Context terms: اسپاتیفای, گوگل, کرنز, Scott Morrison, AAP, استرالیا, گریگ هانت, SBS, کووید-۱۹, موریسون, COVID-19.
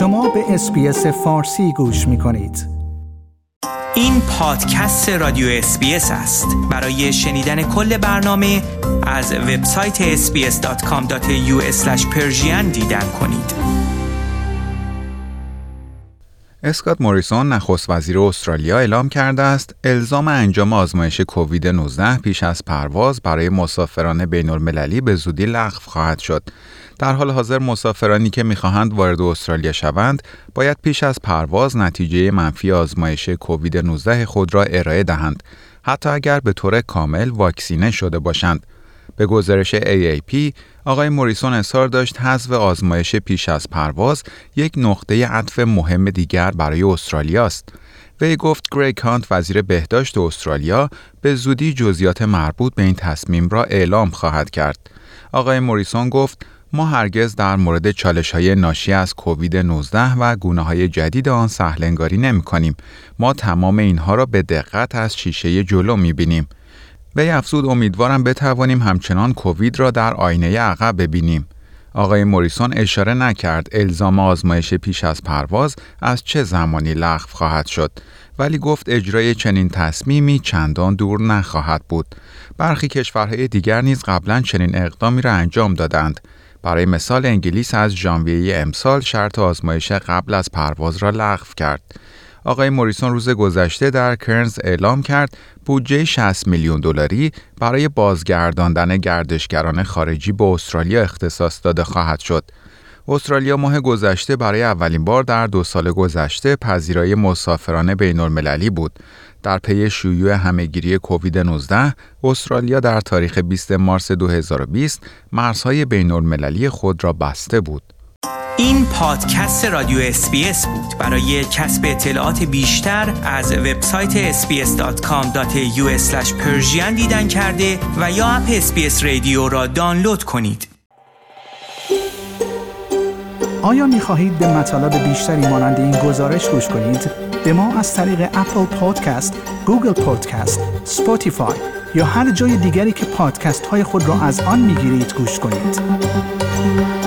شما به SBS فارسی گوش می‌کنید. این پادکست رادیو SBS است. برای شنیدن کل برنامه از وبسایت sbs.com.au/persian دیدن کنید. اسکات موریسون نخست وزیر استرالیا اعلام کرده است الزام انجام آزمایش کووید 19 پیش از پرواز برای مسافران بین‌المللی به زودی لغو خواهد شد. در حال حاضر مسافرانی که می‌خواهند وارد استرالیا شوند باید پیش از پرواز نتیجه منفی آزمایش کووید 19 خود را ارائه دهند، حتی اگر به طور کامل واکسینه شده باشند. به گزارش AAP، آقای موریسون اصرار داشت حذف آزمایش پیش از پرواز یک نقطه عطف مهم دیگر برای استرالیا است. وی گفت گریگ هانت وزیر بهداشت استرالیا به زودی جزئیات مربوط به این تصمیم را اعلام خواهد کرد. آقای موریسون گفت ما هرگز در مورد چالش‌های ناشی از کووید 19 و گونه‌های جدید آن سهل‌انگاری نمی‌کنیم. ما تمام اینها را به دقت از شیشه جلو می‌بینیم. وی افزود امیدوارم بتوانیم همچنان کووید را در آینه عقب ببینیم. آقای موریسون اشاره نکرد الزام آزمایش پیش از پرواز از چه زمانی لغو خواهد شد، ولی گفت اجرای چنین تصمیمی چندان دور نخواهد بود. برخی کشورهای دیگر نیز قبلا چنین اقدامی را انجام دادند. برای مثال انگلیس از ژانویه امسال شرط آزمایش قبل از پرواز را لغو کرد. آقای موریسون روز گذشته در کرنز اعلام کرد بودجه 60 میلیون دلاری برای بازگرداندن گردشگران خارجی به استرالیا اختصاص داده خواهد شد. استرالیا ماه گذشته برای اولین بار در 2 سال گذشته پذیرای مسافران بین‌المللی بود. در پی شیوع همهگیری کووید 19، استرالیا در تاریخ 20 مارس 2020 مرزهای بین‌المللی خود را بسته بود. این پادکست رادیو SBS بود. برای کسب اطلاعات بیشتر از وبسایت sbs.com.au/persian دیدن کرده و یا اپ SBS رادیو را دانلود کنید. آیا می‌خواهید به مطالب بیشتری مانند این گزارش گوش کنید؟ به ما از طریق اپل پادکست، گوگل پادکست، اسپاتیفای یا هر جای دیگری که پادکست‌های خود را از آن می‌گیرید گوش کنید.